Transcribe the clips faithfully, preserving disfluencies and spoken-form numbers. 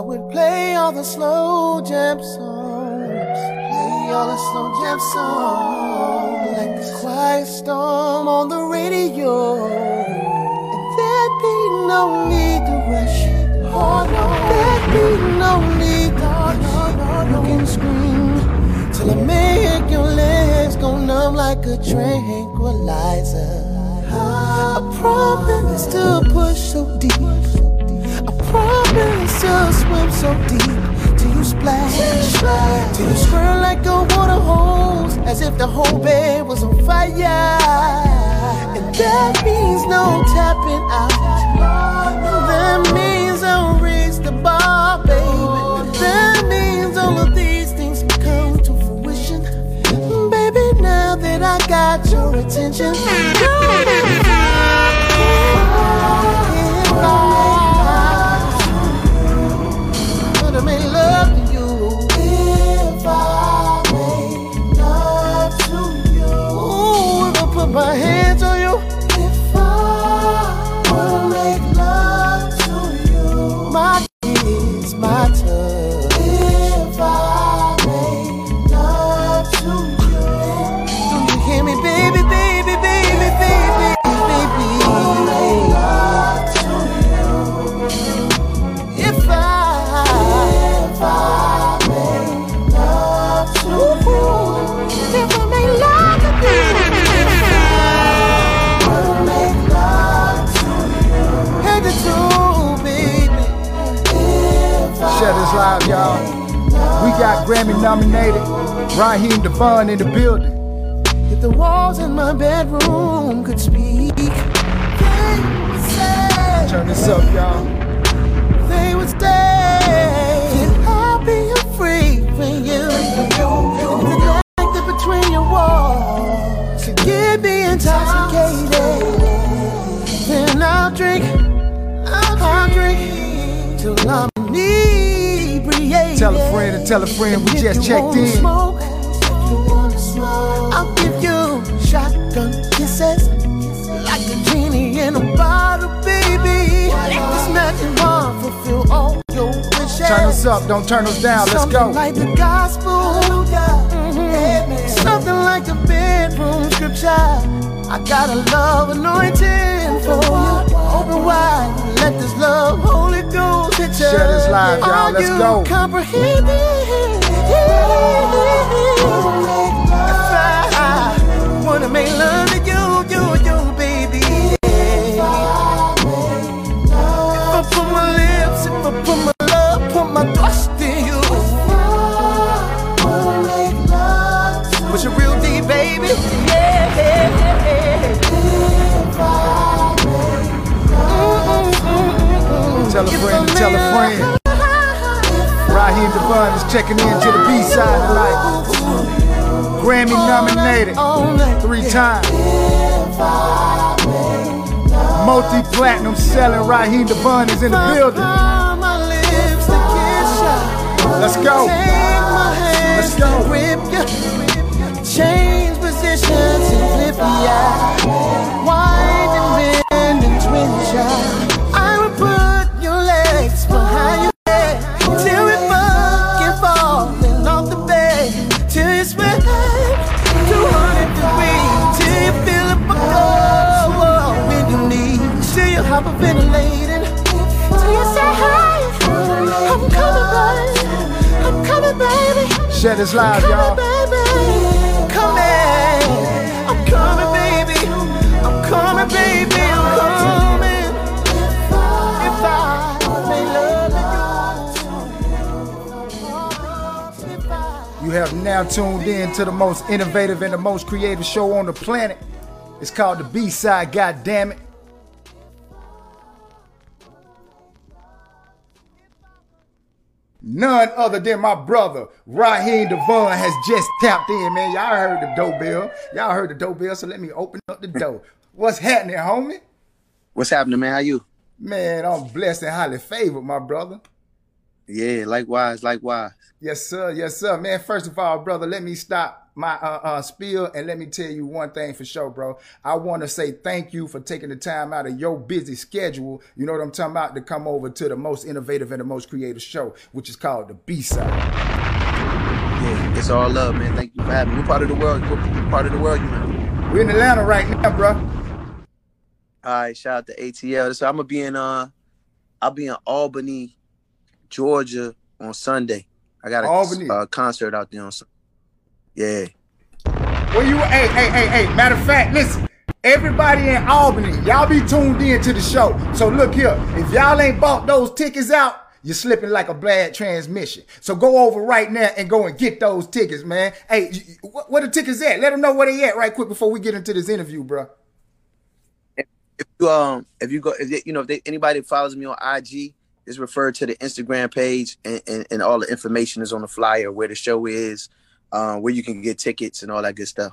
I would play all the slow jam songs, play all the slow jam songs, like the quiet storm on the radio. And there'd be no need to rush, oh no, there'd be no need to rush. You can scream till I make your legs go numb like a tranquilizer. I promise to push so deep, I promise to swim so deep, till you splash, till you swirl like a water hose, as if the whole bed was on fire. And that means no tapping out, that means I'll raise the bar, baby. That means all of these things come to fruition, baby, now that I got your attention. My hands on you. If I wanna make love to you, my kiss, my touch. If I make love to you, do you hear me, baby, baby, baby, baby, baby? If I wanna make love to you, if I, if I make love to you, if I make love to you. Shutters live, y'all. We got Grammy nominated Raheem DeVaughn in the building. If the walls in my bedroom could speak, they turn this up, y'all. They would stay. And I'll be free for you. The connected between your walls to get me intoxicated. Then I'll drink, I'll drink till I'm need. Tell a friend and tell a friend we just checked in. Smoke, if you wanna smoke, I'll give you shotgun kisses, like a genie in a bottle, baby. There's nothing wrong, fulfill all your wishes. Turn us up, don't turn us down, let's go. Something like the gospel, mm-hmm. Something like the bedroom scripture. I got a love anointing for you. Open wide, let this love hold it. Share this live, y'all. Let's go. Comprehend it. I wanna make love to you, you, you, baby. If I put my lips, if I put my love, put my trust in you. Push it real deep, baby. Yeah. Tell a friend to tell a friend. Raheem DeVaughn is checking in to the B-side tonight. Grammy nominated three times. Multi-platinum selling Raheem DeVaughn is in the building. Let's go. Let's go. Change positions and flip the eye. Wide and bend and twinge eye. I'm ventilating. Till you say hi, I'm coming, baby. I'm coming, baby. Share this live, y'all. Come in. I'm coming, baby. I'm coming, baby. I'm coming. If I may love you, if I. You have now tuned in to the most innovative and the most creative show on the planet. It's called the B-Side, goddammit. None other than my brother, Raheem DeVaughn, has just tapped in, man. Y'all heard the doorbell. Y'all heard the doorbell, so let me open up the door. What's happening, homie? What's happening, man? How you? Man, I'm blessed and highly favored, my brother. Yeah, likewise, likewise. Yes, sir. Yes, sir. Man, first of all, brother, let me stop my uh, uh, spiel. And let me tell you one thing for sure, bro. I want to say thank you for taking the time out of your busy schedule. You know what I'm talking about? To come over to the most innovative and the most creative show, which is called The B-Side. Yeah, it's all love, man. Thank you for having me. We're part of the world. We're part of the world, you know. We're in Atlanta right now, bro. All right, shout out to A T L. So I'm gonna be in uh, I'll be in Albany, Georgia on Sunday. I got a Albany. Uh, concert out there on Sunday. Yeah. Well, you, hey, hey, hey, hey. Matter of fact, listen. Everybody in Albany, y'all be tuned in to the show. So look here, if y'all ain't bought those tickets out, you're slipping like a bad transmission. So go over right now and go and get those tickets, man. Hey, where the tickets at? Let them know where they at right quick before we get into this interview, bro. If you um, if you go, if they, you know, if they, anybody follows me on I G, it's referred to the Instagram page, and, and, and all the information is on the flyer where the show is, uh, where you can get tickets and all that good stuff.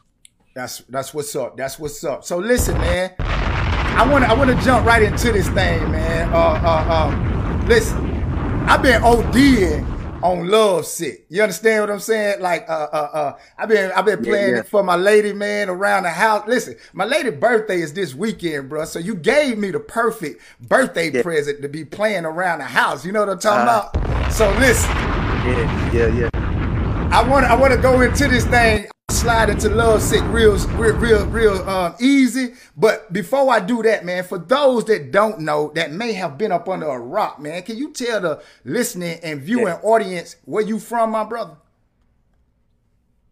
That's that's what's up. That's what's up. So listen, man, I want I want to jump right into this thing, man. Uh, uh, uh, listen. I've been ODing on Love Sick. You understand what I'm saying? Like, uh, uh, uh, I've been, I've been playing yeah, yeah. it for my lady, man, around the house. Listen, my lady's birthday is this weekend, bro. So you gave me the perfect birthday yeah. present to be playing around the house. You know what I'm talking uh, about? So listen. Yeah, yeah, yeah. I want, I want to go into this thing. Slide into Love Sick real, real, real, real um, easy. But before I do that, man, for those that don't know, that may have been up under a rock, man, can you tell the listening and viewing yeah. audience where you from, my brother?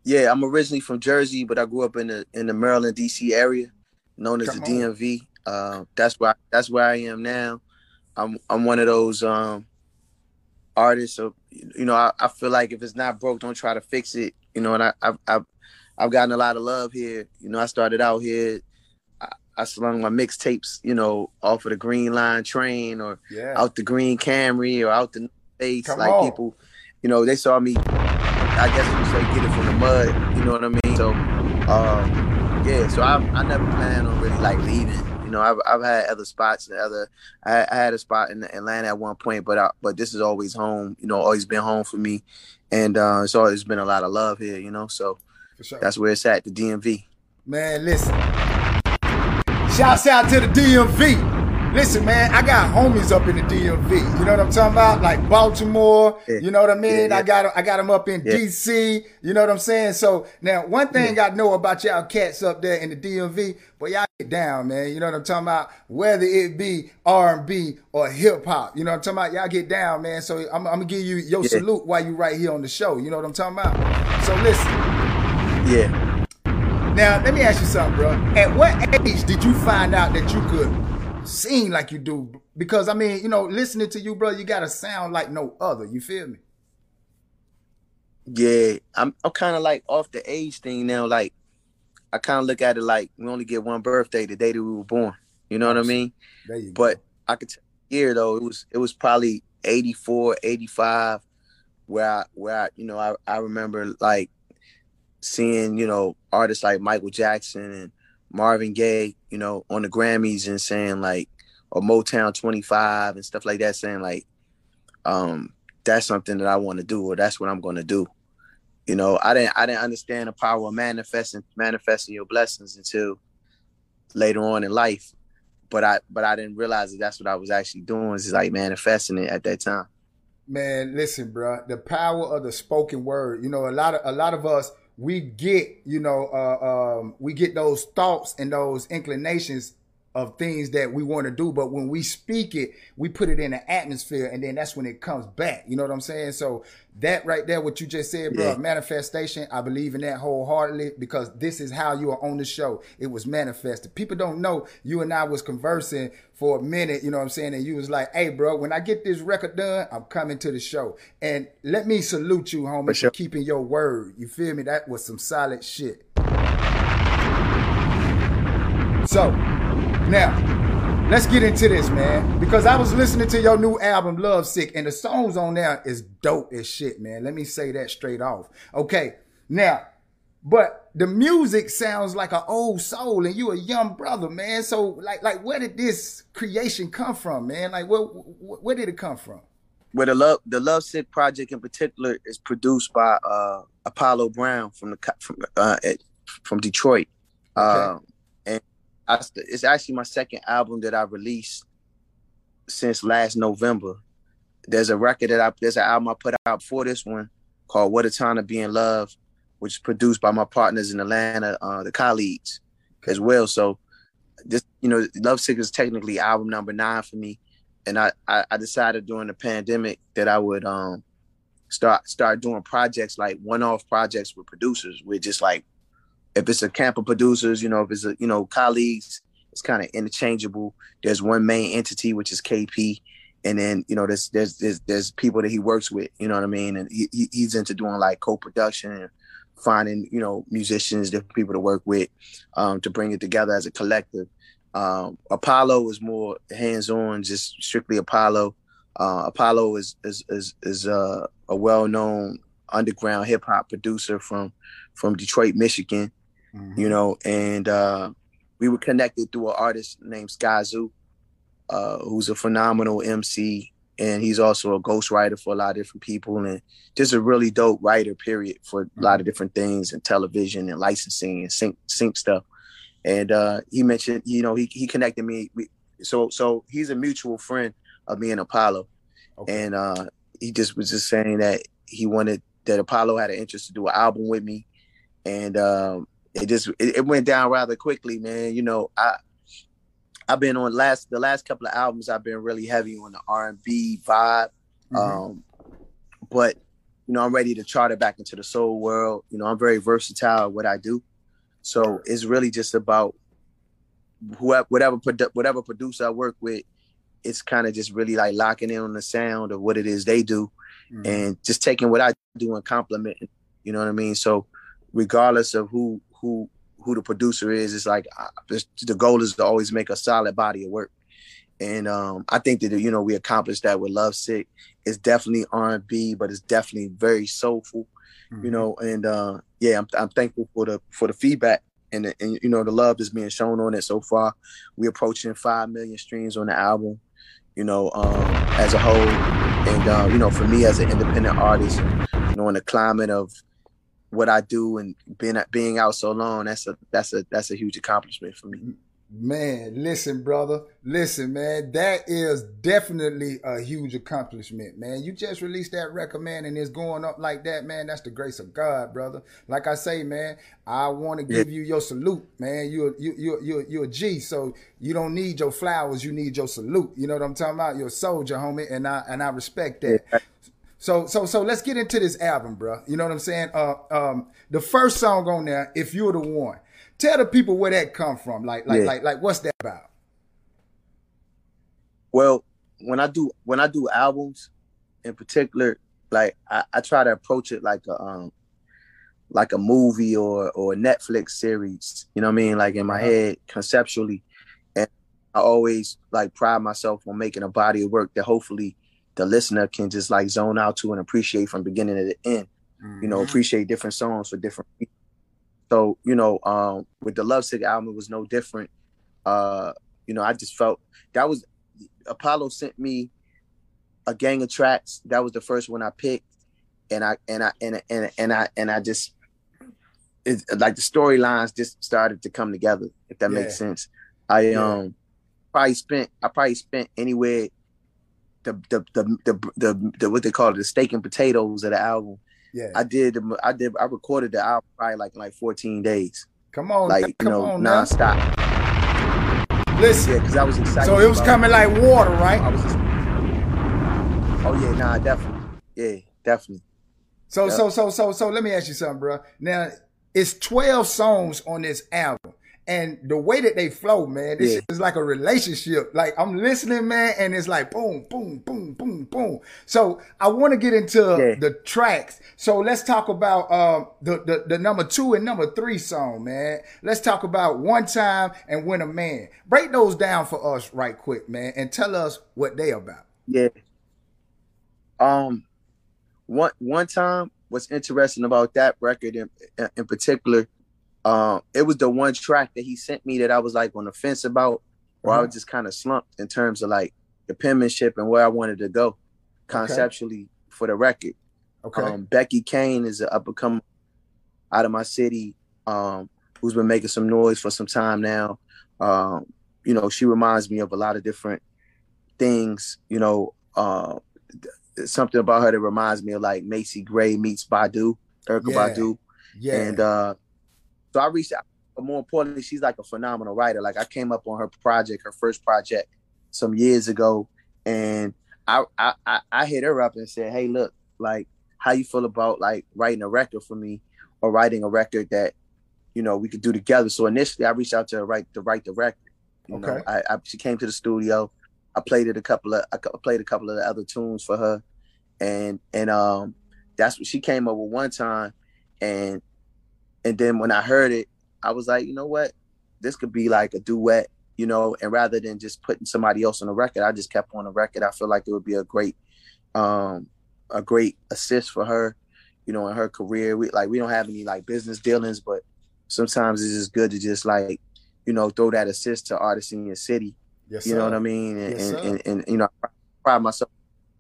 Yeah, I'm originally from Jersey, but I grew up in the in the Maryland, D C area, known as Come the on. D M V. Uh, that's where I, that's where I am now. I'm I'm one of those um, artists, so you know, I, I feel like if it's not broke, don't try to fix it. You know, and I I've, I've I've gotten a lot of love here. You know, I started out here. I, I slung my mixtapes, you know, off of the Green Line train or yeah. out the Green Camry or out the face. Come like on. People, you know, they saw me, I guess you say, get it from the mud. You know what I mean? So, uh, yeah, so I I never planned on really like leaving. You know, I've, I've had other spots and other, I, I had a spot in Atlanta at one point, but I, but this is always home, you know, always been home for me. And uh, it's always been a lot of love here, you know, so. For sure. That's where it's at, the D M V. Man, listen. Shouts out to the D M V. Listen, man, I got homies up in the D M V. You know what I'm talking about? Like Baltimore, yeah. you know what I mean? Yeah, yeah. I got I got them up in yeah. D C, you know what I'm saying? So now, one thing yeah. I know about y'all cats up there in the D M V, but y'all get down, man. You know what I'm talking about? Whether it be R and B or hip hop, you know what I'm talking about? Y'all get down, man. So I'm, I'm going to give you your yeah. salute while you right here on the show. You know what I'm talking about? So listen. Yeah. Now, let me ask you something, bro. At what age did you find out that you could sing like you do? Because, I mean, you know, listening to you, bro, you got to sound like no other. You feel me? Yeah. I'm, I'm kind of like off the age thing now. Like, I kind of look at it like we only get one birthday, the day that we were born. You know what I mean? There you go. But I could tell you here, though, it was, it was probably eighty-four, eighty-five where I, where I, you know, I, I remember, like, seeing, you know, artists like Michael Jackson and Marvin Gaye, you know, on the Grammys and saying like, or Motown twenty-five and stuff like that, saying like, um, that's something that I want to do, or that's what I'm going to do. You know, I didn't, I didn't understand the power of manifesting, manifesting your blessings until later on in life. But I, but I didn't realize that that's what I was actually doing, is like manifesting it at that time. Man, listen, bro, the power of the spoken word. You know, a lot of, a lot of us, we get, you know, uh, um, we get those thoughts and those inclinations of things that we want to do. But when we speak it, we put it in the atmosphere, and then that's when it comes back. You know what I'm saying? So that right there, what you just said, bro, yeah. manifestation, I believe in that wholeheartedly, because this is how you are on the show. It was manifested. People don't know, you and I was conversing for a minute, you know what I'm saying? And you was like, hey, bro, when I get this record done, I'm coming to the show. And let me salute you, homie, for, sure. for keeping your word. You feel me? That was some solid shit. So now, let's get into this, man, because I was listening to your new album, Love Sick, and the songs on there is dope as shit, man. Let me say that straight off. Okay, now, but the music sounds like an old soul, and you a young brother, man. So, like, like, where did this creation come from, man? Like, where, where did it come from? where the love the Love Sick project in particular is produced by uh, Apollo Brown from the from uh, at, from Detroit. Okay. Uh, and I, it's actually my second album that I released since last November. There's a record that I there's an album I put out before this one called "What a Time to Be in Love," which is produced by my partners in Atlanta, uh, the Colleagues, as well. So this, you know, Love Sick is technically album number nine for me. And I, I decided during the pandemic that I would um start start doing projects, like one-off projects with producers. We're just like, if it's a camp of producers, you know, if it's a, you know, Colleagues, it's kind of interchangeable. There's one main entity, which is K P. And then, you know, there's there's there's, there's people that he works with, you know what I mean? And he, he's into doing like co-production and finding, you know, musicians, different people to work with um, to bring it together as a collective. Um, Apollo is more hands-on, just strictly Apollo. Uh, Apollo is is is, is uh, a well-known underground hip-hop producer from from Detroit, Michigan, mm-hmm. you know, and uh, we were connected through an artist named Sky Zoo, uh, who's a phenomenal M C, and he's also a ghostwriter for a lot of different people, and just a really dope writer, period, for a mm-hmm. lot of different things, and television and licensing and sync, sync stuff. And uh, he mentioned, you know, he he connected me. We, so so he's a mutual friend of me and Apollo. Okay. And uh, he just was just saying that he wanted, that Apollo had an interest to do an album with me. And um, it just, it, it went down rather quickly, man. You know, I, I've been on last, the last couple of albums, I've been really heavy on the R and B vibe. Mm-hmm. Um, but, you know, I'm ready to chart it back into the soul world. You know, I'm very versatile at what I do. So it's really just about whoever, whatever, whatever producer I work with. It's kind of just really like locking in on the sound of what it is they do, mm-hmm. and just taking what I do and complimenting. You know what I mean? So regardless of who who who the producer is, it's like I, it's, the goal is to always make a solid body of work. And um, I think that, you know, we accomplished that with Love Sick. It's definitely R and B, but it's definitely very soulful. Mm-hmm. You know, and uh, yeah, I'm I'm thankful for the for the feedback and the, and you know, the love that's being shown on it so far. We're approaching five million streams on the album, you know, um, as a whole. And uh, you know, for me as an independent artist, you know, in the climate of what I do and being being out so long, that's a that's a that's a huge accomplishment for me. Man, listen, brother, listen, man, that is definitely a huge accomplishment, man. You just released that record, man, and it's going up like that, man. That's the grace of God, brother. Like I say, man, I want to give you your salute, man. You're, you, you, you, you're a G, so you don't need your flowers. You need your salute. You know what I'm talking about? You're a soldier, homie, and I, and I respect that. So, so, so let's get into this album, bro. You know what I'm saying? Uh, um, the first song on there, If You're the One. Tell the people where that come from. Like, like, yeah. like, like, what's that about? Well, when I do, when I do albums in particular, like I, I try to approach it like a, um, like a movie or, or a Netflix series, you know what I mean? Like in my head conceptually. And I always like pride myself on making a body of work that hopefully the listener can just like zone out to and appreciate from beginning to the end, mm-hmm. you know, appreciate different songs for different people. So, you know, um, with the Love Sick album, it was no different. Uh, you know, I just felt that was, Apollo sent me a gang of tracks. That was the first one I picked. And I, and I, and, and, and I, and I just, it, like the storylines just started to come together, if that yeah. makes sense. I, yeah. um, probably spent, I probably spent anywhere the, the, the, the, the, the, the what they call it, the steak and potatoes of the album. Yeah. I did. I did. I recorded the album probably like like fourteen days. Come on, like you come know, on, nonstop. Man. Listen, yeah, because I was excited. So it was coming it. like water, right? I was just, oh yeah, nah, definitely, yeah, definitely. So yeah. so so so so let me ask you something, bro. Now it's twelve songs on this album, and the way that they flow, man, this yeah. is like a relationship. Like I'm listening, man, and it's like boom, boom, boom, boom, boom. So I want to get into yeah. the tracks. So let's talk about um, the, the, the number two and number three song, man. Let's talk about One Time and When a Man. Break those down for us right quick, man, and tell us what they about. Yeah. Um, one one time, what's interesting about that record in in particular, um, it was the one track that he sent me that I was like on the fence about, or mm-hmm. I was just kind of slumped in terms of like the penmanship and where I wanted to go. conceptually okay. for the record. Okay. Um, Becky Kane is an up-and-coming out of my city um, who's been making some noise for some time now. Um, you know, she reminds me of a lot of different things, you know, uh, something about her that reminds me of like Macy Gray meets Badu, Erykah yeah. Badu. Yeah. And uh, so I reached out, but more importantly, she's like a phenomenal writer. Like I came up on her project, her first project some years ago, and I I, I hit her up and said, hey, look, like how you feel about like writing a record for me or writing a record that, you know, we could do together. So initially I reached out to her right to write the record. You okay. know, I, I she came to the studio. I played it a couple of I played a couple of the other tunes for her, and and um that's what she came up with one time, and and then when I heard it, I was like, you know what, this could be like a duet, you know. And rather than just putting somebody else on the record, I just kept on the record. I feel like it would be a great um a great assist for her, you know, in her career. We like we don't have any like business dealings, but sometimes it's just good to just like, you know, throw that assist to artists in your city. Yes, you sir. know what I mean? And, yes, and, and, and, you know, I pride myself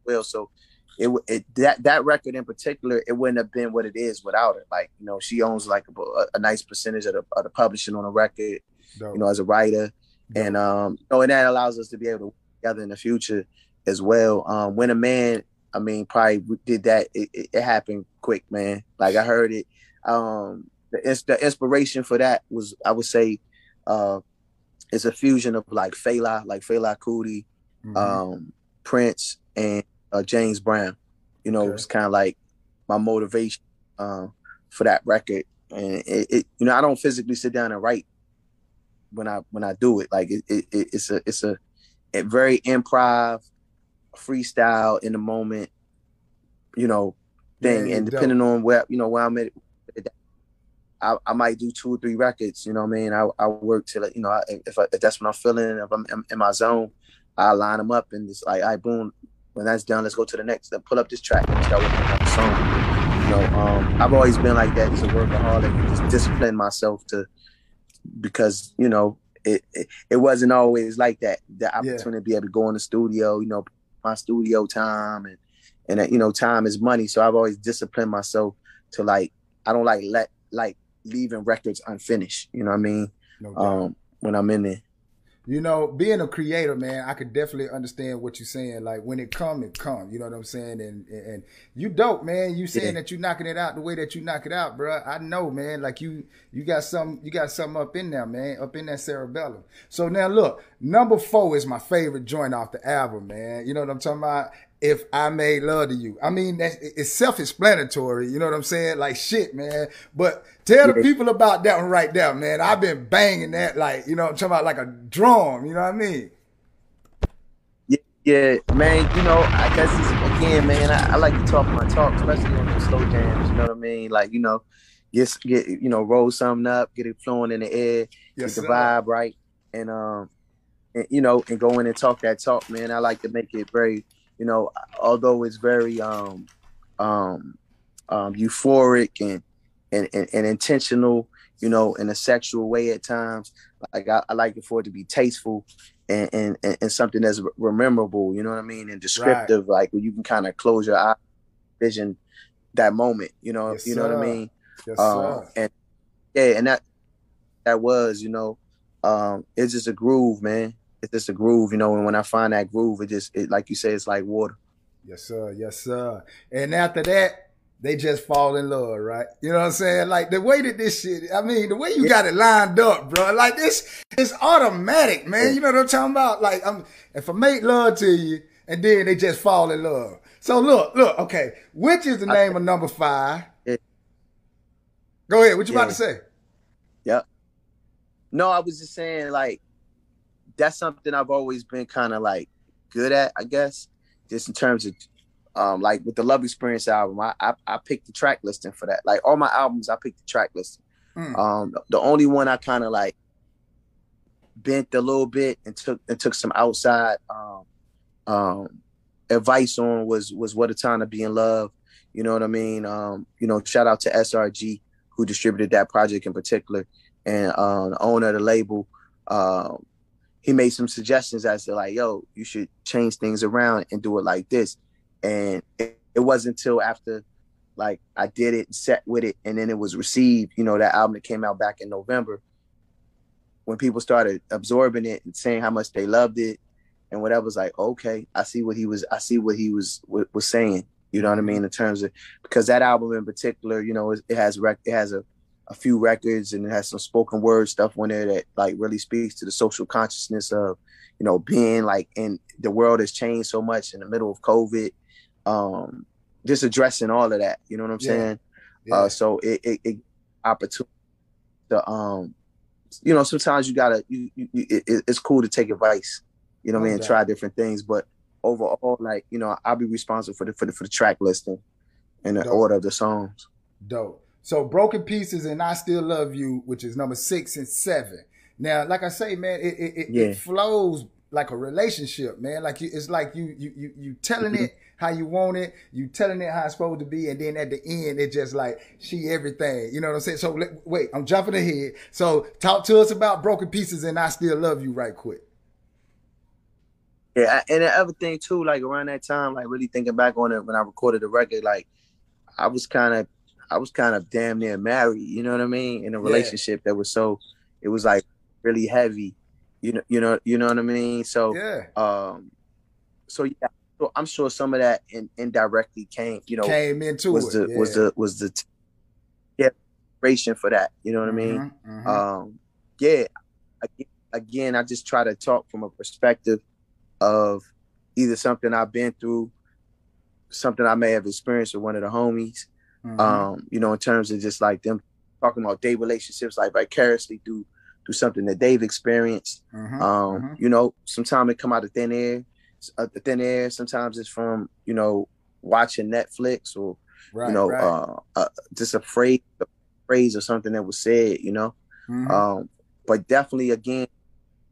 well. So it, it that that record in particular, it wouldn't have been what it is without her. Like, you know, she owns like a, a nice percentage of the, of the publishing on the record, no. you know, as a writer. No. And, um, you know, and that allows us to be able to work together in the future as well. Um, When a Man, I mean, probably did that. It, it, it happened quick, man. Like I heard it. Um, the, the inspiration for that was, I would say, uh, it's a fusion of like Fela, like Fela Kuti, mm-hmm. um, Prince, and uh, James Brown. You know, okay. it's kind of like my motivation um, for that record. And it, it, you know, I don't physically sit down and write when I when I do it. Like it, it, it's a it's a, a very improv, freestyle in the moment, you know, thing. Yeah, and depending dope. on where you know where I'm at. I, I might do two or three records, you know what I mean? I, I work till, you know, I, if, I, if that's when I'm feeling, if I'm in, in my zone, I line them up and it's like, all right, boom, when that's done, let's go to the next, then pull up this track and start working on the song. You know, um, I've always been like that, just a workaholic, just discipline myself to, because, you know, it it, it wasn't always like that, the opportunity yeah. to be able to go in the studio, you know, my studio time and, and that, you know, time is money. So I've always disciplined myself to like, I don't like let, like, leaving records unfinished, you know what I mean? No um, when I'm in there. You know, being a creator, man, I could definitely understand what you're saying. Like, when it come, it come. You know what I'm saying? And and, and you dope, man. You saying yeah. that you knocking it out the way that you knock it out, bro. I know, man. Like, you you got some, you got something up in there, man, up in that cerebellum. So now, look, number four is my favorite joint off the album, man. You know what I'm talking about? If I Made Love to You. I mean, that's, it's self-explanatory. You know what I'm saying? Like, shit, man. But tell the people about that one right there, man. I've been banging that, like, you know what I'm talking about, like a drum. You know what I mean? Yeah, yeah, man. You know, I guess it's, again, man, I, I like to talk my talk, especially on the slow jams. You know what I mean? Like, you know, just get, you know, roll something up, get it flowing in the air, yes, get the sir. vibe right. And, um, and, you know, and go in and talk that talk, man. I like to make it very... You know, although it's very um, um, um, euphoric and, and, and, and intentional, you know, in a sexual way at times, like I, I like it for it to be tasteful and, and, and something that's memorable, you know what I mean? And descriptive, right. like where you can kind of close your eye, vision that moment, you know, yes, you know sir. what I mean? Yes, um, and yeah, and that, that was, you know, um, it's just a groove, man. It's just a groove, you know, and when I find that groove, it just, it, like you say, it's like water. Yes, sir. Yes, sir. And after that, they just fall in love, right? You know what I'm saying? Like the way that this shit, I mean, the way you yeah. got it lined up, bro, like this, it's automatic, man. Yeah. You know what I'm talking about? Like, I'm, if I make love to you, and then they just fall in love. So look, look, okay. Which is the name I, of number five? Yeah. Go ahead. What you yeah. about to say? Yeah. No, I was just saying, like, that's something I've always been kind of like good at, I guess, just in terms of um, like with the Love Experience album, I, I I picked the track listing for that. Like all my albums, I picked the track listing. Mm. Um, the only one I kind of like bent a little bit and took and took some outside um, um, advice on was was What a Time to Be in Love. You know what I mean? Um, you know, shout out to S R G who distributed that project in particular, and uh, the owner of the label. Uh, He made some suggestions as to like, yo, you should change things around and do it like this. And it, it wasn't until after, like, I did it and sat with it, and then it was received, you know, that album that came out back in November, when people started absorbing it and saying how much they loved it and whatever. Was like, okay, I see what he was, I see what he was w- was saying. You know what I mean? In terms of, because that album in particular, you know, it, it has rec- it has a, a few records, and it has some spoken word stuff on there that like really speaks to the social consciousness of, you know, being like, and the world has changed so much in the middle of COVID, um, just addressing all of that. You know what I'm yeah. saying? Yeah. Uh, so it, it, it opportunity to, um, you know, sometimes you gotta, you, you, it, it's cool to take advice, you know what I mean, and try different things, but overall, like, you know, I'll be responsible for the, for the, for the track listing and the Dope. order of the songs. Dope. So Broken Pieces and I Still Love You, which is number six and seven. Now, like I say, man, it it, it, yeah. it flows like a relationship, man. Like you, it's like you, you, you, you telling mm-hmm. it how you want it, you telling it how it's supposed to be, and then at the end, it's just like, she everything. You know what I'm saying? So let, wait, I'm jumping ahead. So talk to us about Broken Pieces and I Still Love You right quick. Yeah, and the other thing too, like around that time, like really thinking back on it when I recorded the record, like I was kind of, I was kind of damn near married, you know what I mean? In a relationship yeah. that was so, it was like really heavy, you know, you know, you know what I mean? So, yeah. um, so yeah, so I'm sure some of that in, indirectly came, you know, came into was it. The, yeah. Was the was the yeah, inspiration for that, you know what mm-hmm, I mean? Mm-hmm. Um, yeah, again, I just try to talk from a perspective of either something I've been through, something I may have experienced with one of the homies, mm-hmm. um, you know, in terms of just like them talking about their relationships, like vicariously through through something that they've experienced. Mm-hmm. Um, mm-hmm. You know, sometimes it come out of thin air, uh, thin air. Sometimes it's from, you know, watching Netflix or right, you know, right. uh, uh, just a phrase, a phrase or something that was said. You know, mm-hmm. um, but definitely again.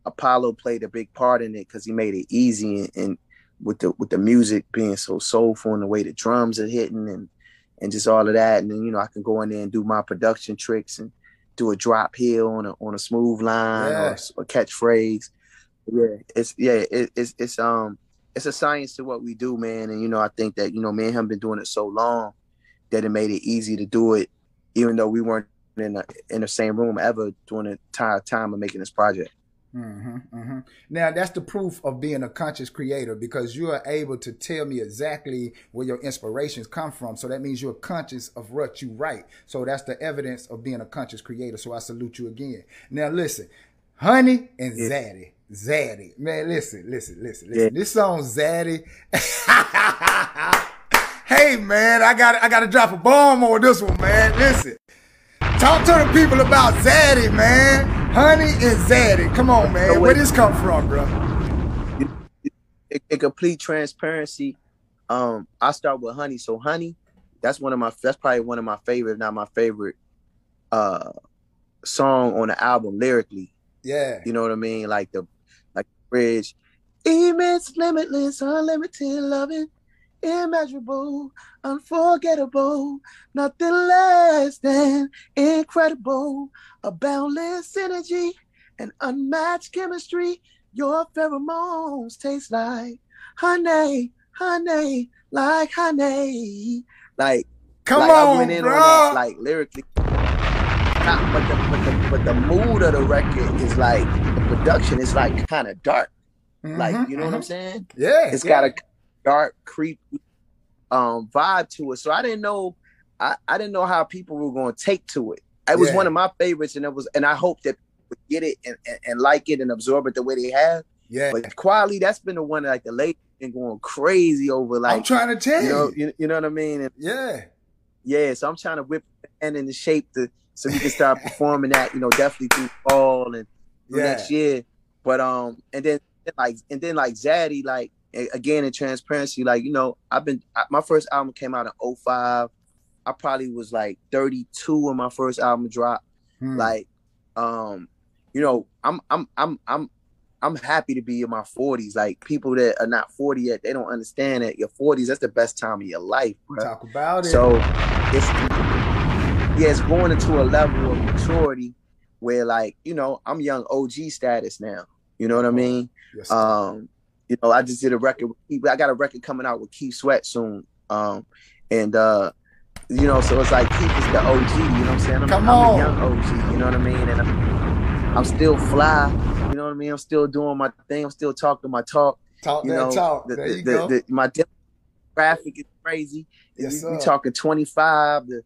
Apollo played a big part in it because he made it easy, and, and with the with the music being so soulful and the way the drums are hitting and and just all of that, and then you know I can go in there and do my production tricks and do a drop heel on a on a smooth line yeah. or a catchphrase. Yeah, it's yeah it, it's it's um it's a science to what we do, man. And you know I think that you know me and him been doing it so long that it made it easy to do it, even though we weren't in the in the same room ever during the entire time of making this project. Mm-hmm, mm-hmm. Now that's the proof of being a conscious creator, because you are able to tell me exactly where your inspirations come from. So that means you're conscious of what you write. So that's the evidence of being a conscious creator. So I salute you again. Now listen, Honey and yeah. Zaddy, Zaddy, man, listen, listen, listen, listen. Yeah. This song Zaddy. Hey man, I got I got to drop a bomb on this one, man. Listen, talk to the people about Zaddy, man. Honey and Zaddy. Come on, man. Where this come from, bro? In complete transparency, um, I start with Honey. So Honey, that's one of my that's probably one of my favorite, if not my favorite, uh, song on the album lyrically. Yeah. You know what I mean? Like the like the bridge. Immense, limitless, unlimited loving, immeasurable, unforgettable, nothing less than incredible, a boundless energy and unmatched chemistry. Your pheromones taste like honey, honey, like honey. Like, come like on, I went in bro. on that, like lyrically. Not, but, the, but, the, but the mood of the record is like, the production is like kind of dark. Mm-hmm, like, you know mm-hmm. what I'm saying? Yeah. It's yeah. got a dark, creepy um, vibe to it. So I didn't know, I, I didn't know how people were going to take to it. It was yeah. one of my favorites, and it was, and I hope that people would get it and, and, and like it and absorb it the way they have. Yeah. But quality, that's been the one that, like the lady been going crazy over. Like I'm trying to tell you, know, you, you know what I mean? And, yeah, yeah. So I'm trying to whip and in the shape to so we can start performing that. You know, definitely through fall and through yeah. next year. But um, and then like and then like Zaddy, like. Again, in transparency, like, you know, I've been, my first album came out in oh five. I probably was like thirty-two when my first album dropped. Hmm. Like, um, you know, I'm, I'm, I'm, I'm, I'm happy to be in my forties. Like people that are not forty yet, they don't understand that your forties, that's the best time of your life. Bro. Talk about it. So it's, yeah, it's going into a level of maturity where like, you know, I'm young O G status now. You know what I mean? Yes. Um, You know, I just did a record. I got a record coming out with Keith Sweat soon. Um, and, uh, you know, so it's like Keith is the O G, you know what I'm saying? I'm, Come on. I'm a young O G, you know what I mean? And I'm, I'm still fly, you know what I mean? I'm still doing my thing. I'm still talking my talk. Talk you that know, talk. The, there you the, go. The, the, my demographic is crazy. Yes, sir. We're talking twenty-five to,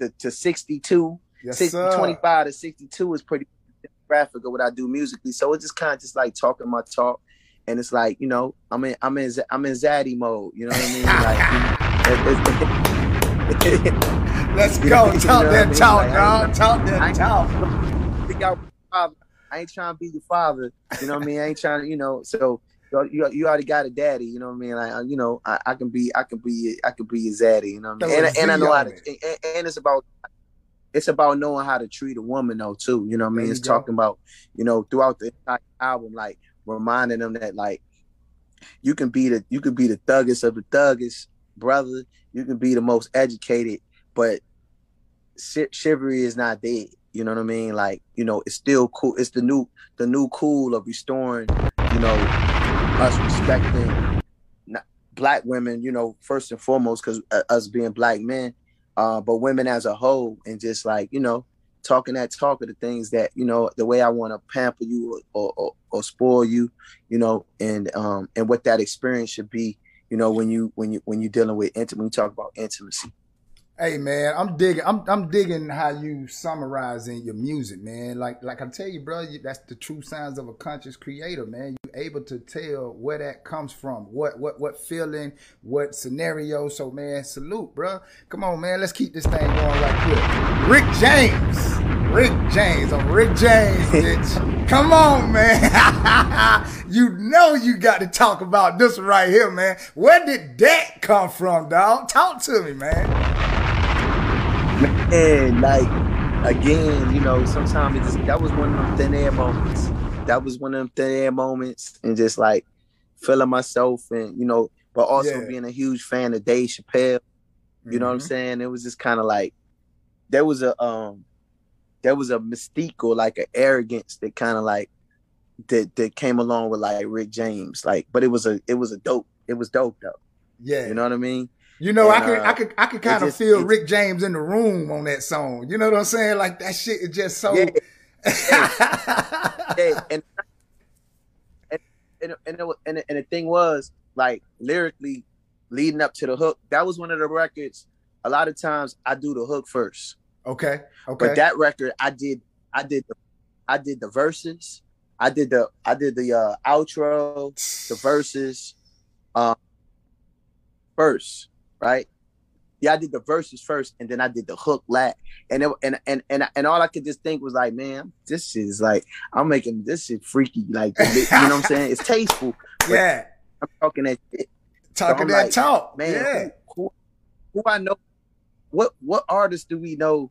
to, to sixty-two. Yes, sixty, sir. twenty-five to sixty-two is pretty demographic of what I do musically. So it's just kind of just like talking my talk. And it's like, you know, I'm in, I'm in, I'm in zaddy mode. You know what I mean? Like, you know, it's, it's, let's go, talk you know that I mean? Talk, like, dog, talk that talk. I ain't trying to be your father. You know what I mean? I ain't trying to, you know. So you, you already got a daddy. You know what I mean? Like, you know, I, I can be, I can be, I can be your zaddy. You know what I mean? And, and I know how to, and, and it's about. It's about knowing how to treat a woman, though, too. You know what I mean? It's go. Talking about, you know, throughout the entire album, like reminding them that, like, you can be the you can be the thuggest of the thuggest, brother. You can be the most educated, but sh- chivalry is not dead. You know what I mean? Like, you know, it's still cool. It's the new the new cool of restoring, you know, us respecting not, black women. You know, first and foremost, because uh, us being black men. Uh, but women as a whole, and just like, you know, talking that talk of the things that, you know, the way I want to pamper you or, or, or spoil you, you know, and um and what that experience should be, you know, when you when you when you're dealing with intimacy, when you talk about intimacy. Hey man, I'm digging. I'm I'm digging how you summarizing your music, man. Like like I tell you, bro, you, that's the true signs of a conscious creator, man. You're able to tell where that comes from, what what what feeling, what scenario. So man, salute, bro. Come on, man. Let's keep this thing going right quick. Rick James, Rick James, I'm Rick James, bitch. Come on, man. You know you got to talk about this one right here, man. Where did that come from, dog? Talk to me, man. And like, again, you know, sometimes it just, that was one of them thin air moments. That was one of them thin air moments and just like feeling myself and, you know, but also yeah. being a huge fan of Dave Chappelle. You mm-hmm. know what I'm saying? It was just kind of like, there was a, um, there was a mystique or like an arrogance that kind of like, that, that came along with like Rick James. Like, but it was a, it was a dope, it was dope though. Yeah. You know what I mean? You know, and, I could, uh, I could, I could kind of feel Rick James in the room on that song. You know what I'm saying? Like that shit is just so. Yeah. yeah. And, and, and, and, it, and and the thing was, like lyrically, leading up to the hook, that was one of the records. A lot of times, I do the hook first. Okay. Okay. But that record, I did, I did, the, I did the verses. I did the, I did the uh, outro, the verses, um, first. Right, yeah, I did the verses first, and then I did the hook last, and it, and and and and all I could just think was like, man, this shit is like, I'm making this shit freaky, like you know what I'm saying? It's tasteful. Yeah, I'm talking that shit, talking so that like, talk, man. Yeah. Who, who, who I know? What what artists do we know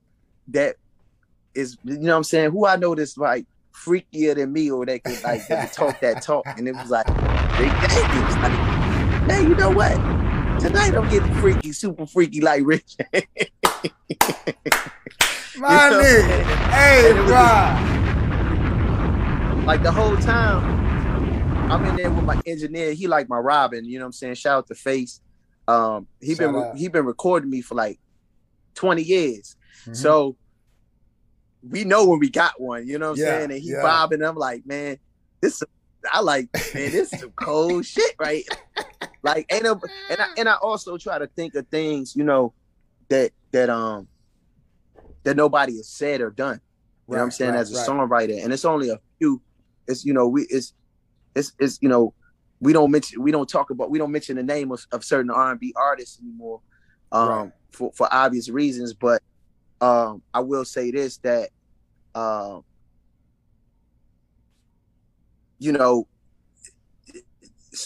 that is, you know what I'm saying? Who I know that's like freakier than me, or they could like they could talk that talk, and it was like, they, they, it was like, hey, you know what? Tonight I'm getting freaky, super freaky like Rich. My nigga. Hey, bro. Like the whole time, I'm in there with my engineer. He like my Robin, you know what I'm saying? Shout out to Face. Um, he Shout been out. he been recording me for like twenty years. Mm-hmm. So we know when we got one, you know what I'm yeah, saying? And he yeah. bobbing. I'm like, man, this I like, man, this is some cold shit, right? Like ain't a, and I and I also try to think of things, you know, that that um that nobody has said or done. You right, know what I'm saying? Right, as a right. songwriter, and it's only a few. It's you know we it's it's it's you know we don't mention we don't talk about we don't mention the name of, of certain R and B artists anymore, um right. for for obvious reasons. But um I will say this that um you know.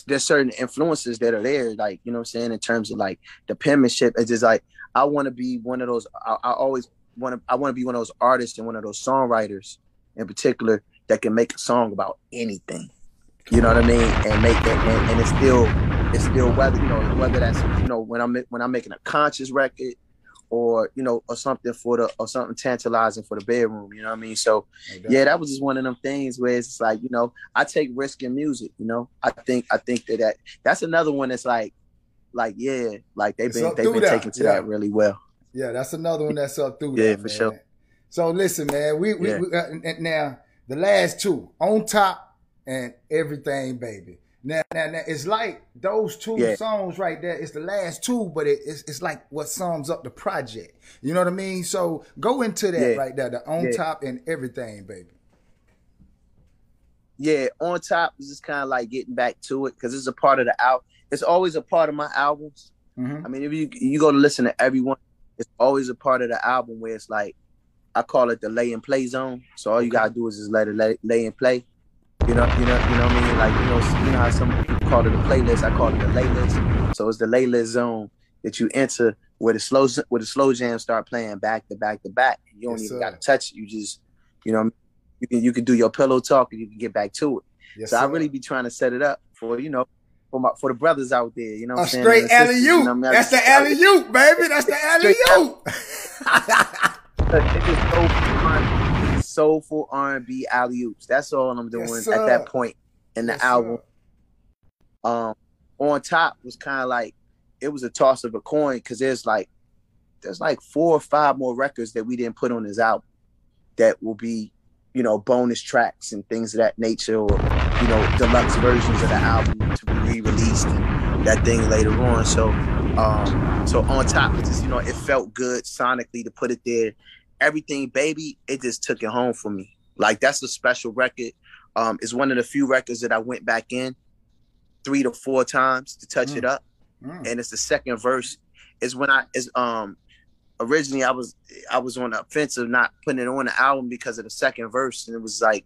There's certain influences that are there, like, you know what I'm saying, in terms of like the penmanship. It's just like, I want to be one of those, I, I always want to, I want to be one of those artists and one of those songwriters in particular that can make a song about anything, you know what I mean? And make it, and, and it's still, it's still whether, you know, whether that's, you know, when I'm, when I'm making a conscious record or, you know, or something for the, or something tantalizing for the bedroom. You know what I mean? So, yeah, that was just one of them things where it's like, you know, I take risk in music. You know, I think, I think that, that that's another one that's like, like, yeah, like they've been, they've been taken to that really well. Yeah, that's another one that's up through. Yeah, for sure. So listen, man, we, we, yeah. we uh, now the last two, On Top and Everything Baby. Now, now, now it's like those two yeah. songs right there. It's the last two, but it, it's it's like what sums up the project. You know what I mean? So go into that yeah. right there, the On yeah. Top and Everything Baby. Yeah, On Top is just kind of like getting back to it because it's a part of the album. It's always a part of my albums. Mm-hmm. I mean, if you you go to listen to everyone, it's always a part of the album where it's like, I call it the lay and play zone. So all you gotta do is just let it lay, lay and play. You know, you know, you know what I mean? Like, you know, you know how some people call it a playlist, I call it a lay list. So it's the lay list zone that you enter where the slow, where the slow jams start playing back to back to back. You don't yes, even sir. gotta touch it. You just, you know, you can you can do your pillow talk and you can get back to it. Yes, so sir. I really be trying to set it up for, you know, for my for the brothers out there. You know what I'm saying? A straight alley-oop. You know I mean? That's the alley-oop, baby. That's the alley-oop. It's just soulful R and B alley-oops. That's all I'm doing yes, at that point in the yes, album. Um, On Top was kind of like, it was a toss of a coin because there's like, there's like four or five more records that we didn't put on this album that will be, you know, bonus tracks and things of that nature, or, you know, deluxe versions of the album to be re-released and that thing later on. So, um, so On Top was just, you know, it felt good sonically to put it there. Everything Baby, it just took it home for me. Like, that's a special record. Um, it's one of the few records that I went back in three to four times to touch mm. it up. Mm. And it's the second verse. It's when I is um originally I was I was on the offensive not putting it on the album because of the second verse. And it was like,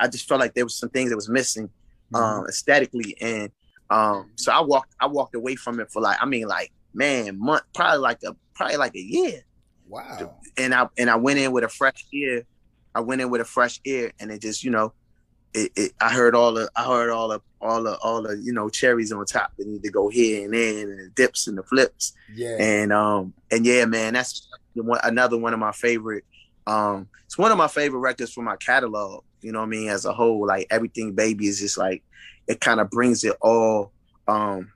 I just felt like there was some things that was missing mm. um aesthetically. And um so I walked I walked away from it for like, I mean like, man, month probably like a probably like a year. Wow. And I and I went in with a fresh ear. I went in with a fresh ear, and it just, you know, it, it I heard all the I heard all the all the all the you know, cherries on top that need to go here and in, and the dips and the flips. Yeah. And um and yeah, man, that's one, another one of my favorite. Um, it's one of my favorite records from my catalog. You know what I mean? As a whole, like Everything Baby is just like, it kind of brings it all um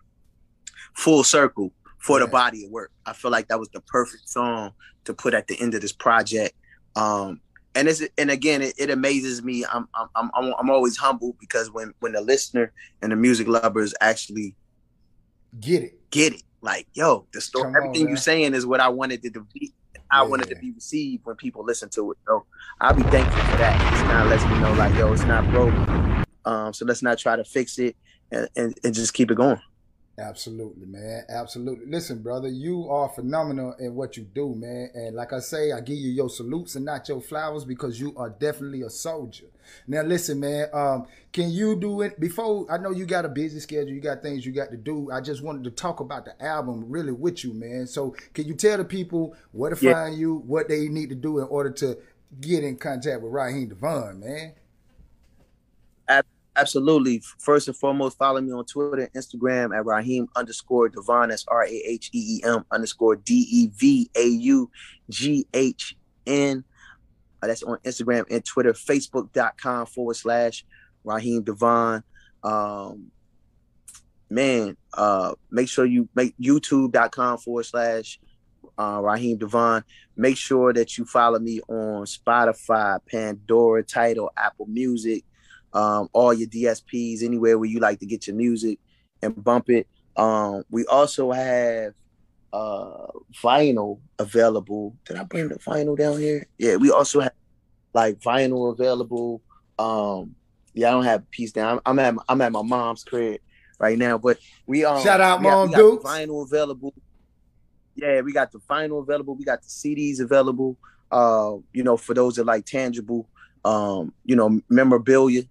full circle for the body of work. I feel like that was the perfect song to put at the end of this project. Um, and it's, and again, it, it amazes me. I'm, I'm, I'm, I'm always humbled because when, when the listener and the music lovers actually get it, get it, like, yo, the story, Come everything you're saying is what I wanted to be. I yeah. wanted to be received when people listen to it. So I'll be thankful for that. It kind of lets me know, like, yo, it's not broke. Um, so let's not try to fix it and, and, and just keep it going. Absolutely, man. Absolutely. Listen, brother, you are phenomenal in what you do, man. And like I say, I give you your salutes and not your flowers because you are definitely a soldier. Now, listen, man, um, can you do it before? I know you got a busy schedule. You got things you got to do. I just wanted to talk about the album really with you, man. So can you tell the people where to yeah. find you, what they need to do in order to get in contact with Raheem DeVaughn, man? Absolutely. First and foremost, follow me on Twitter and Instagram at Raheem underscore DeVaughn. That's R A H E E M underscore D E V A U G H N. Uh, that's on Instagram and Twitter. Facebook.com forward slash Raheem DeVaughn. Um, man, uh, make sure you make YouTube.com forward slash uh, Raheem DeVaughn. Make sure that you follow me on Spotify, Pandora, Tidal, Apple Music. Um, all your D S Ps, anywhere where you like to get your music and bump it. Um, we also have uh, vinyl available. Did I bring the vinyl down here? Yeah, we also have like vinyl available. Um, yeah, I don't have a piece down. I'm, I'm at my, I'm at my mom's crib right now, but we um, shout out we Mom got, Dukes. We got the vinyl available. Yeah, we got the vinyl available. We got the C Ds available. Uh, you know, for those that like tangible, um, you know, memorabilia.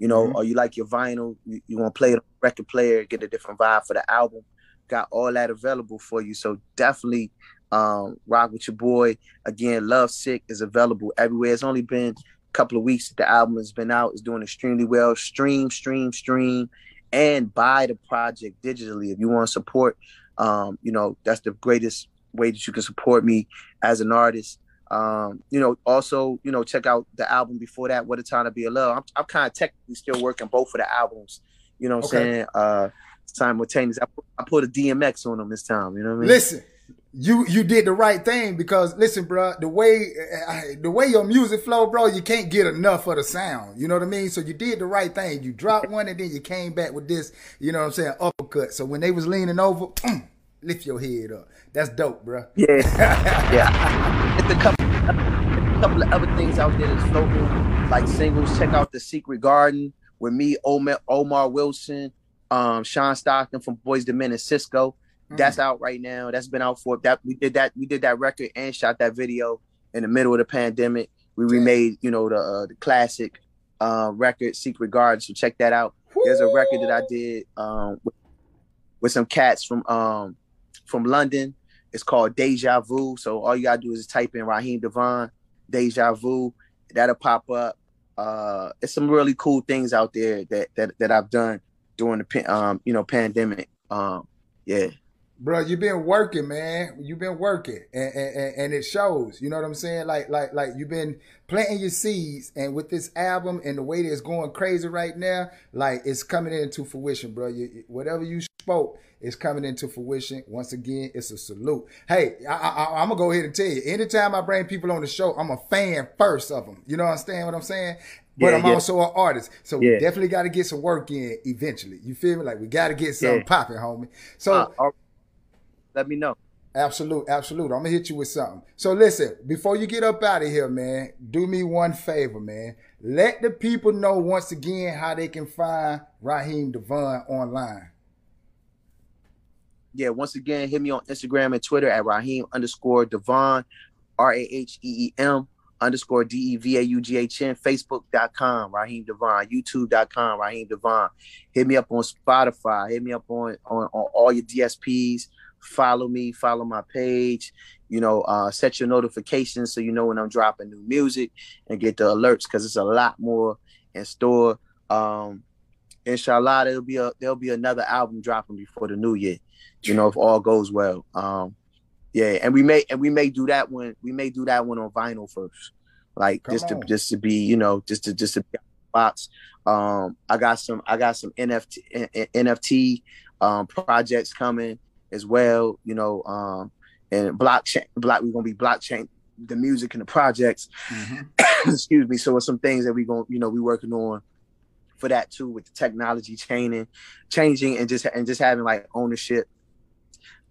You know, mm-hmm. or you like your vinyl, you, you want to play it on a record player, get a different vibe for the album. Got all that available for you. So definitely um, rock with your boy. Again, Love Sick is available everywhere. It's only been a couple of weeks that the album has been out. It's doing extremely well. Stream, stream, stream, and buy the project digitally. If you want to support, um, you know, that's the greatest way that you can support me as an artist. Um, you know, also, you know, check out the album before that, What a Time to Be in Love. I'm, I'm kind of technically still working both of the albums. You know what okay. I'm saying? Uh, simultaneous. I put, I put a D M X on them this time. You know what I mean? Listen, you you did the right thing because listen, bro, the way I, the way your music flow, bro, you can't get enough of the sound. You know what I mean? So you did the right thing. You dropped one and then you came back with this. You know what I'm saying? Uppercut. So when they was leaning over, boom, lift your head up. That's dope, bro. Yeah, yeah. It's a couple, a couple of other things out there that's floating, like singles. Check out The Secret Garden with me, Omar, Omar Wilson, um, Sean Stockton from Boyz Two Men and Cisco. That's mm. out right now. That's been out for that. We did that. We did that record and shot that video in the middle of the pandemic. We remade, you know, the uh, the classic uh, record Secret Garden. So check that out. Woo. There's a record that I did um, with, with some cats from um, from London. It's called Deja Vu. So all you gotta do is type in Raheem DeVaughn, Deja Vu. That'll pop up. Uh, it's some really cool things out there that that, that I've done during the um, you know pandemic. Um, yeah. Bro, you've been working, man. You've been working, and, and and it shows. You know what I'm saying? Like, like, like you've been planting your seeds, and with this album and the way that it's going crazy right now, like it's coming into fruition, bro. You, whatever you spoke is coming into fruition. Once again, it's a salute. Hey, I, I, I'm gonna go ahead and tell you. Anytime I bring people on the show, I'm a fan first of them. You know, understand what I'm saying? But yeah, I'm yeah. also an artist. So yeah. we definitely got to get some work in eventually. You feel me? Like we got to get something yeah. popping, homie. So. Uh, all- Let me know. Absolute, absolute. I'm going to hit you with something. So listen, before you get up out of here, man, do me one favor, man. Let the people know once again how they can find Raheem DeVaughn online. Yeah, once again, hit me on Instagram and Twitter at Raheem underscore DeVaughn, R A H E E M underscore D E V A U G H N, Facebook dot com, Raheem DeVaughn, YouTube dot com, Raheem DeVaughn. Hit me up on Spotify. Hit me up on, on, on all your D S Ps. Follow me, follow my page, you know, uh, set your notifications so you know when I'm dropping new music and get the alerts because it's a lot more in store. Um, inshallah, there'll be a, there'll be another album dropping before the new year, you know, if all goes well. Um, yeah, and we may and we may do that one. We may do that one on vinyl first, like Come just on. to just to be, you know, just to just to be out of the box. Um, I got some I got some N F T N F T um, projects coming. As well, you know, um, and blockchain, block, we're gonna be blockchain, the music and the projects. Mm-hmm. Excuse me. So, it's some things that we're gonna, you know, we working on for that too, with the technology changing, changing, and just and just having like ownership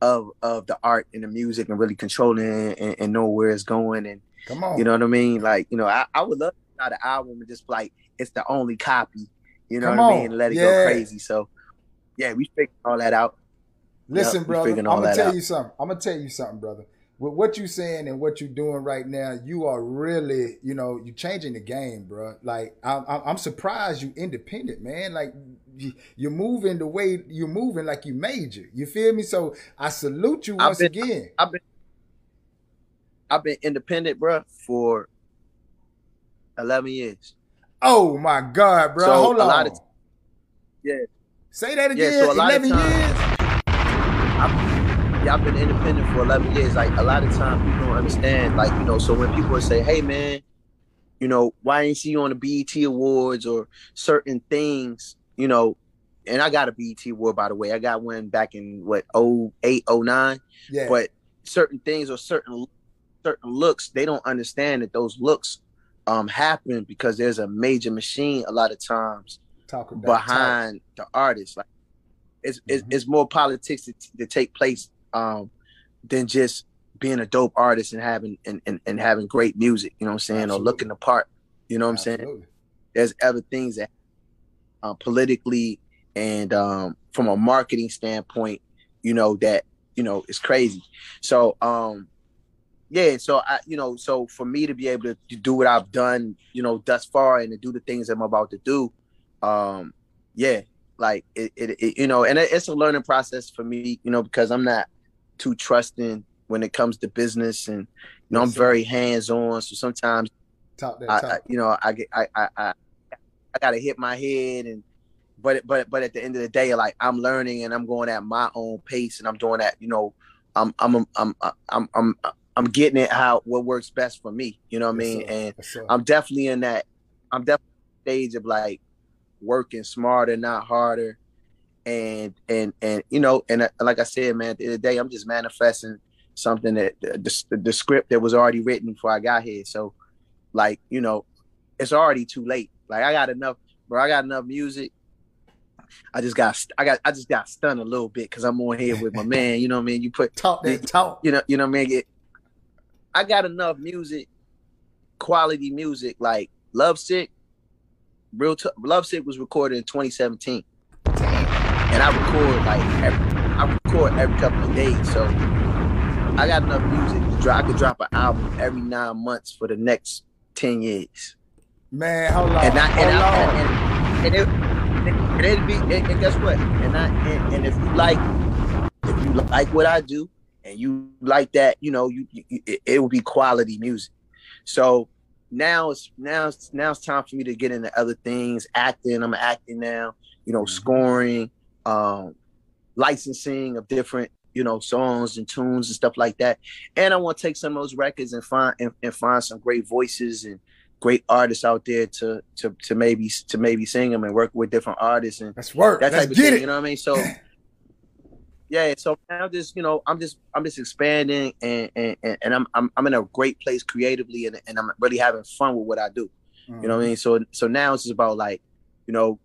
of of the art and the music, and really controlling and, and knowing where it's going. And come on, you know what I mean? Like, you know, I, I would love to have an album and just like it's the only copy, you know come what on. I mean? And let it yeah. go crazy. So, yeah, we figured all that out. Listen, yep, brother, I'm going to tell out. you something. I'm going to tell you something, brother. With what you're saying and what you're doing right now, you are really, you know, you're changing the game, bro. Like, I'm, I'm surprised you independent, man. Like, you're moving the way you're moving like you major. You feel me? So I salute you once I've been, again. I've been, I've been independent, bro, for eleven years. Oh, my God, bro. So Hold a on. Lot of t- yeah. Say that again. Yeah, so eleven years? I've, yeah, I've been independent for eleven years. Like, a lot of times people don't understand, like, you know, so when people say, hey, man, you know, why ain't you on the B E T Awards or certain things, you know, and I got a B E T Award, by the way. I got one back in, what, oh eight, oh nine? Yeah. But certain things or certain certain looks, they don't understand that those looks um, happen because there's a major machine a lot of times Talk about behind talk. the artist, like. It's, it's, it's more politics to, to take place um, than just being a dope artist and having and, and, and having great music, you know what I'm saying, Absolutely. or looking the part, you know what Absolutely. I'm saying? There's other things that uh, politically and um, from a marketing standpoint, you know, that, you know, it's crazy. So, um, yeah, so, I, you know, so for me to be able to do what I've done, you know, thus far and to do the things I'm about to do, um, yeah. Like it, it, it, you know, and it, it's a learning process for me, you know, because I'm not too trusting when it comes to business, and you know, I'm very hands-on. So sometimes, top that, top. I, I, you know, I get, I, I, I, I gotta hit my head, and but, but, but at the end of the day, like I'm learning, and I'm going at my own pace, and I'm doing that, you know, I'm I'm I'm I'm I'm I'm getting it how what works best for me. You know what I mean? And I'm definitely in that. I'm definitely stage of like working smarter, not harder. And and and you know, and like I said, man, at the end of the day, I'm just manifesting something that the, the, the script that was already written before I got here. So, like, you know, it's already too late. Like I got enough, bro. I got enough music. I just got, I got, I just got stunned a little bit because I'm on here with my man. You know what I mean? You put talk, that talk. You know, you know what I mean? It, I got enough music, quality music. Like Love Sick, real t- Love Sick was recorded in twenty seventeen, and I record like every, I record every couple of days. So I got enough music to drop. I could drop an album every nine months for the next ten years. Man, how long? And I, and how I, long? I, and, and it. And it'd be, and, and guess what? And I, and, and if you like, if you like what I do, and you like that, you know, you, you it, it will be quality music. So now it's now it's now it's time for me to get into other things. Acting, I'm acting now. You know, scoring, um, licensing of different, you know, songs and tunes and stuff like that. And I want to take some of those records and find and, and find some great voices and great artists out there to to to maybe to maybe sing them and work with different artists and that's work. That type Let's of thing, it. You know what I mean? So yeah, so now just you know, I'm just I'm just expanding and and, and I'm I'm I'm in a great place creatively and, and I'm really having fun with what I do. Mm-hmm. You know what I mean? So so now it's just about like, you know,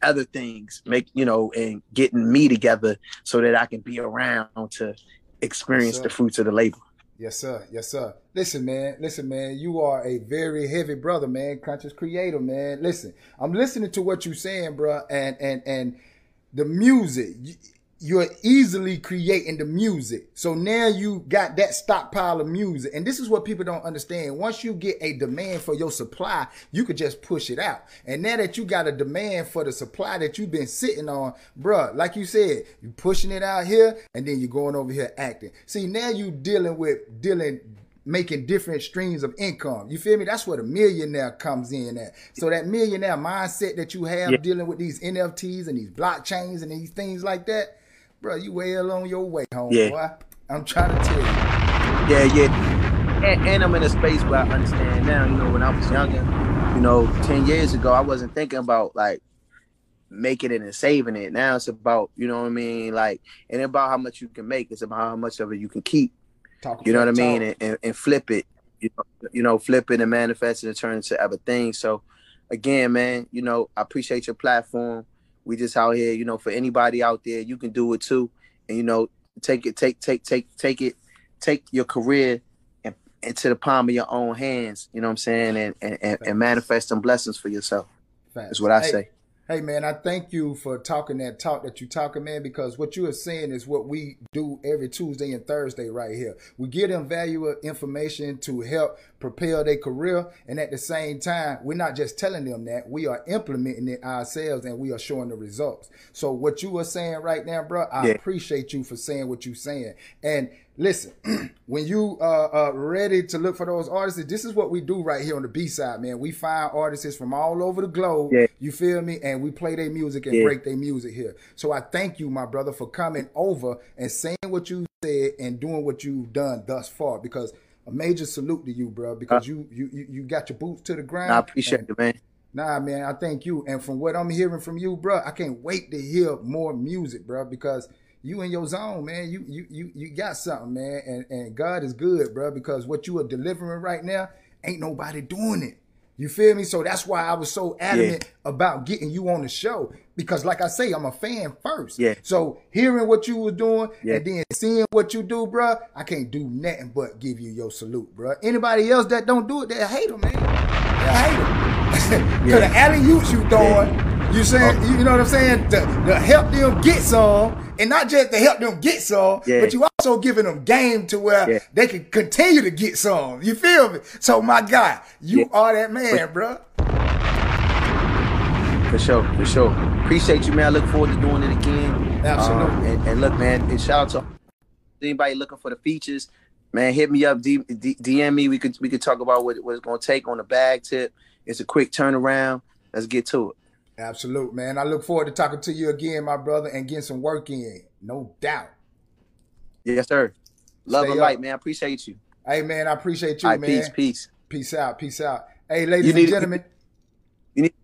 other things, make you know, and getting me together so that I can be around to experience yes, the fruits of the labor. Yes, sir. Yes, sir. Listen, man. Listen, man. You are a very heavy brother, man. Conscious creator, man. Listen, I'm listening to what you're saying, bro. And and and the music, you're easily creating the music. So now you got that stockpile of music. And this is what people don't understand. Once you get a demand for your supply, you could just push it out. And now that you got a demand for the supply that you've been sitting on, bro, like you said, you pushing it out here and then you're going over here acting. See, now you dealing with dealing making different streams of income. You feel me? That's where the millionaire comes in at. So that millionaire mindset that you have yeah. dealing with these N F Ts and these blockchains and these things like that, bro, you well on your way home, yeah. boy. I'm trying to tell you. Yeah, yeah. And, and I'm in a space where I understand now, you know, when I was younger, you know, ten years ago, I wasn't thinking about, like, making it and saving it. Now it's about, you know what I mean, like, and about how much you can make. It's about how much of it you can keep. Talk you know what I mean? And, and, and flip it. You know, you know, flip it and manifest it and turn it into other things. So, again, man, you know, I appreciate your platform. We just out here, you know, for anybody out there, you can do it too. And, you know, take it, take, take, take, take it, take your career and, into the palm of your own hands. You know what I'm saying? And and, and, and manifest some blessings for yourself. Facts. That's what I hey, say. Hey, man, I thank you for talking that talk that you talking, man, because what you are saying is what we do every Tuesday and Thursday right here. We give them valuable information to help propel their career, and at the same time we're not just telling them that, we are implementing it ourselves and we are showing the results. So what you are saying right now, bro, I yeah. appreciate you for saying what you're saying. And listen, when you uh, are ready to look for those artists, this is what we do right here on the B-side, man. We find artists from all over the globe, yeah. you feel me, and we play their music and yeah. break their music here. So I thank you, my brother, for coming over and saying what you said and doing what you've done thus far, because a major salute to you, bro, because you you you got your boots to the ground. I appreciate and, it, man. Nah, man, I thank you. And from what I'm hearing from you, bro, I can't wait to hear more music, bro, because you in your zone, man. You you you you got something, man. And and God is good, bro, because what you are delivering right now, ain't nobody doing it. You feel me? So that's why I was so adamant yeah. about getting you on the show, because like I say, I'm a fan first. Yeah. So hearing what you were doing yeah. and then seeing what you do, bro, I can't do nothing but give you your salute, bro. Anybody else that don't do it, they hate them, man. They hate them. Because yeah. the alley-oops you throwing, yeah. you saying, you know what I'm saying? To, to help them get some, and not just to help them get some, yeah. but you also giving them game to where yeah. they can continue to get some. You feel me? So my God, you yeah. are that man, for, bro. For sure, for sure. Appreciate you, man. I look forward to doing it again. Absolutely. Um, and, and look, man, and shout out to anybody looking for the features, man. Hit me up, D- D- DM me. We could we could talk about what, what it's gonna take on the bag tip. It's a quick turnaround. Let's get to it. Absolute, man. I look forward to talking to you again, my brother, and getting some work in, no doubt. Yes, sir. Love and light, man. I appreciate you. Hey, man, I appreciate you, right, man. Peace, peace. Peace out, peace out. Hey, ladies and gentlemen. You need,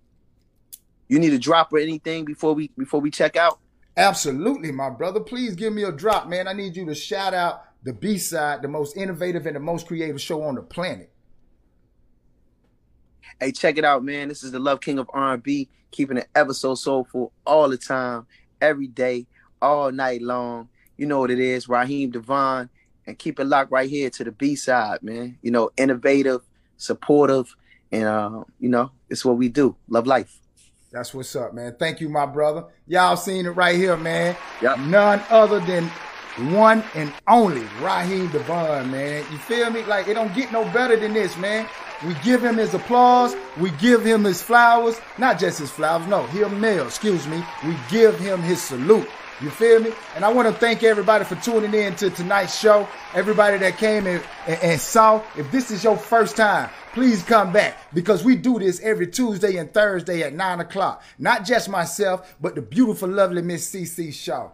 you need a drop or anything before we before we check out? Absolutely, my brother. Please give me a drop, man. I need you to shout out the B-side, the most innovative and the most creative show on the planet. Hey, check it out, man. This is the Love King of R and B, keeping it ever so soulful all the time, every day, all night long. You know what it is, Raheem DeVaughn, and keep it locked right here to the B-side, man. You know, innovative, supportive, and, uh, you know, it's what we do. Love life. That's what's up, man. Thank you, my brother. Y'all seen it right here, man. Yep. None other than one and only Raheem DeVaughn, man. You feel me? Like, it don't get no better than this, man. We give him his applause. We give him his flowers. Not just his flowers. No, him mail, excuse me. We give him his salute. You feel me? And I want to thank everybody for tuning in to tonight's show. Everybody that came and, and, and saw. If this is your first time, please come back, because we do this every Tuesday and Thursday at nine o'clock. Not just myself, but the beautiful, lovely Miss CeCe Shaw.